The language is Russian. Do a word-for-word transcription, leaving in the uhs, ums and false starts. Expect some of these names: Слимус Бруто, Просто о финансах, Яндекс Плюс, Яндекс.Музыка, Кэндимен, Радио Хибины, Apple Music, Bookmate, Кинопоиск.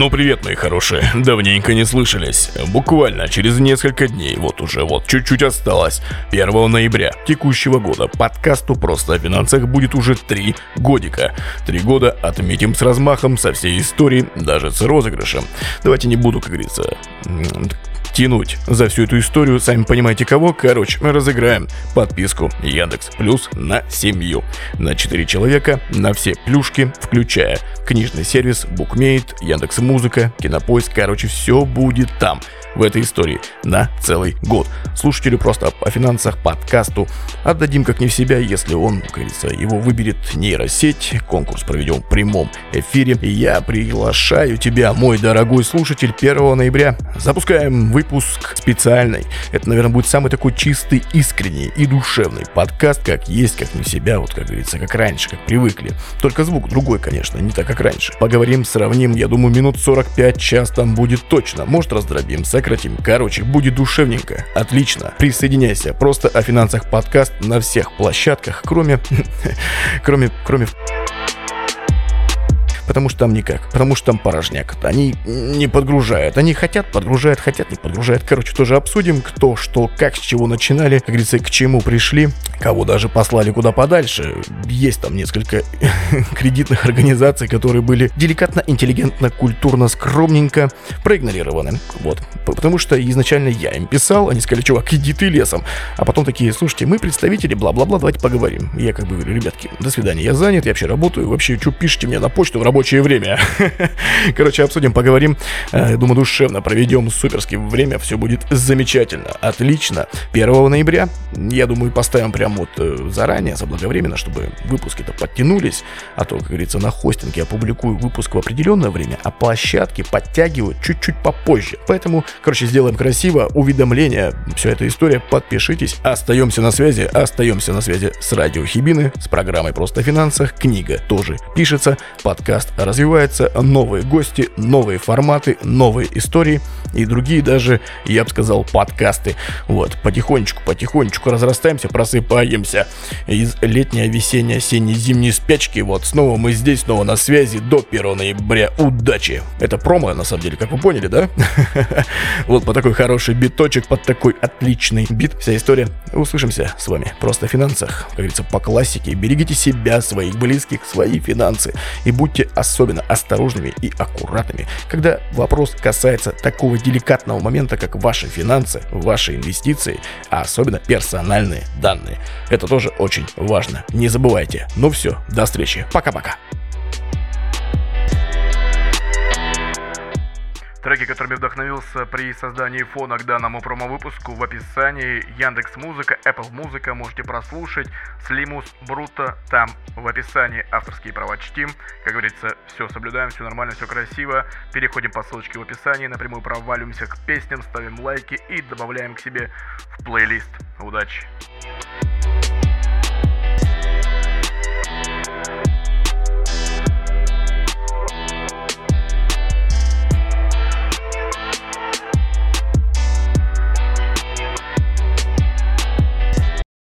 Ну привет, мои хорошие, давненько не слышались. Буквально через несколько дней, вот уже вот чуть-чуть осталось, первого ноября текущего года подкасту «Просто о финансах» будет уже три годика. Три года отметим с размахом, со всей историей, даже с розыгрышем. Давайте не буду, как говорится, тянуть за всю эту историю, сами понимаете кого. Короче, разыграем подписку Яндекс Плюс на семью, на четыре человека, на все плюшки, включая книжный сервис, Bookmate, Яндекс.Музыка, Кинопоиск. Короче, все будет там, в этой истории, на целый год. Слушателю «Просто о финансах» подкасту отдадим как не в себя, если он, как говорится, его выберет нейросеть. Конкурс проведем в прямом эфире. И я приглашаю тебя, мой дорогой слушатель, первого ноября. Запускаем выпуск. Выпуск специальный. Это, наверное, будет самый такой чистый, искренний и душевный подкаст, как есть, как не себя, вот, как говорится, как раньше, как привыкли. Только звук другой, конечно, не так, как раньше. Поговорим, сравним, я думаю, минут сорок пять, час там будет точно. Может, раздробим, сократим. Короче, будет душевненько. Отлично. Присоединяйся. «Просто о финансах» подкаст на всех площадках, кроме... кроме... кроме... Потому что там никак, потому что там порожняк. Они не подгружают. Они хотят, подгружают, хотят, не подгружают. Короче, тоже обсудим, кто, что, как, с чего начинали, как говорится, к чему пришли, кого даже послали куда подальше. Есть там несколько кредитных организаций, которые были деликатно, интеллигентно, культурно, скромненько проигнорированы. Вот. Потому что изначально я им писал, они сказали: чувак, иди ты лесом. А потом такие: слушайте, мы представители, бла-бла-бла, давайте поговорим. Я как бы говорю: ребятки, до свидания, я занят, я вообще работаю, вообще, что пишите мне на почту в работе? Рабочее время. Короче, обсудим, поговорим. Думаю, душевно проведем суперски время. Все будет замечательно. Отлично. первого ноября, я думаю, поставим прям вот заранее, заблаговременно, чтобы выпуски-то подтянулись. А то, как говорится, на хостинге опубликую выпуск в определенное время, а площадки подтягивают чуть-чуть попозже. Поэтому, короче, сделаем красиво. Уведомления, вся эта история. Подпишитесь. Остаемся на связи. Остаемся на связи с Радио Хибины, с программой «Просто о финансах». Книга тоже пишется. Подкаст развивается, новые гости, новые форматы, новые истории и другие даже, я бы сказал, подкасты. Вот, потихонечку, потихонечку разрастаемся, просыпаемся из летней, весенней, осенней, зимней спячки. Вот, снова мы здесь, снова на связи до первого ноября. Удачи! Это промо, на самом деле, как вы поняли, да? Вот по такой хороший биточек, под такой отличный бит. Вся история. Услышимся с вами. «Просто о финансах». Как говорится, по классике. Берегите себя, своих близких, свои финансы. И будьте особенно осторожными и аккуратными, когда вопрос касается такого деликатного момента, как ваши финансы, ваши инвестиции, а особенно персональные данные. Это тоже очень важно. Не забывайте. Ну все, до встречи. Пока-пока. Треки, которыми вдохновился при создании фона к данному промо-выпуску, в описании. Яндекс.Музыка, Apple Music можете прослушать. Слимус Бруто там в описании. Авторские права чтим. Как говорится, все соблюдаем, все нормально, все красиво. Переходим по ссылочке в описании, напрямую проваливаемся к песням, ставим лайки и добавляем к себе в плейлист. Удачи!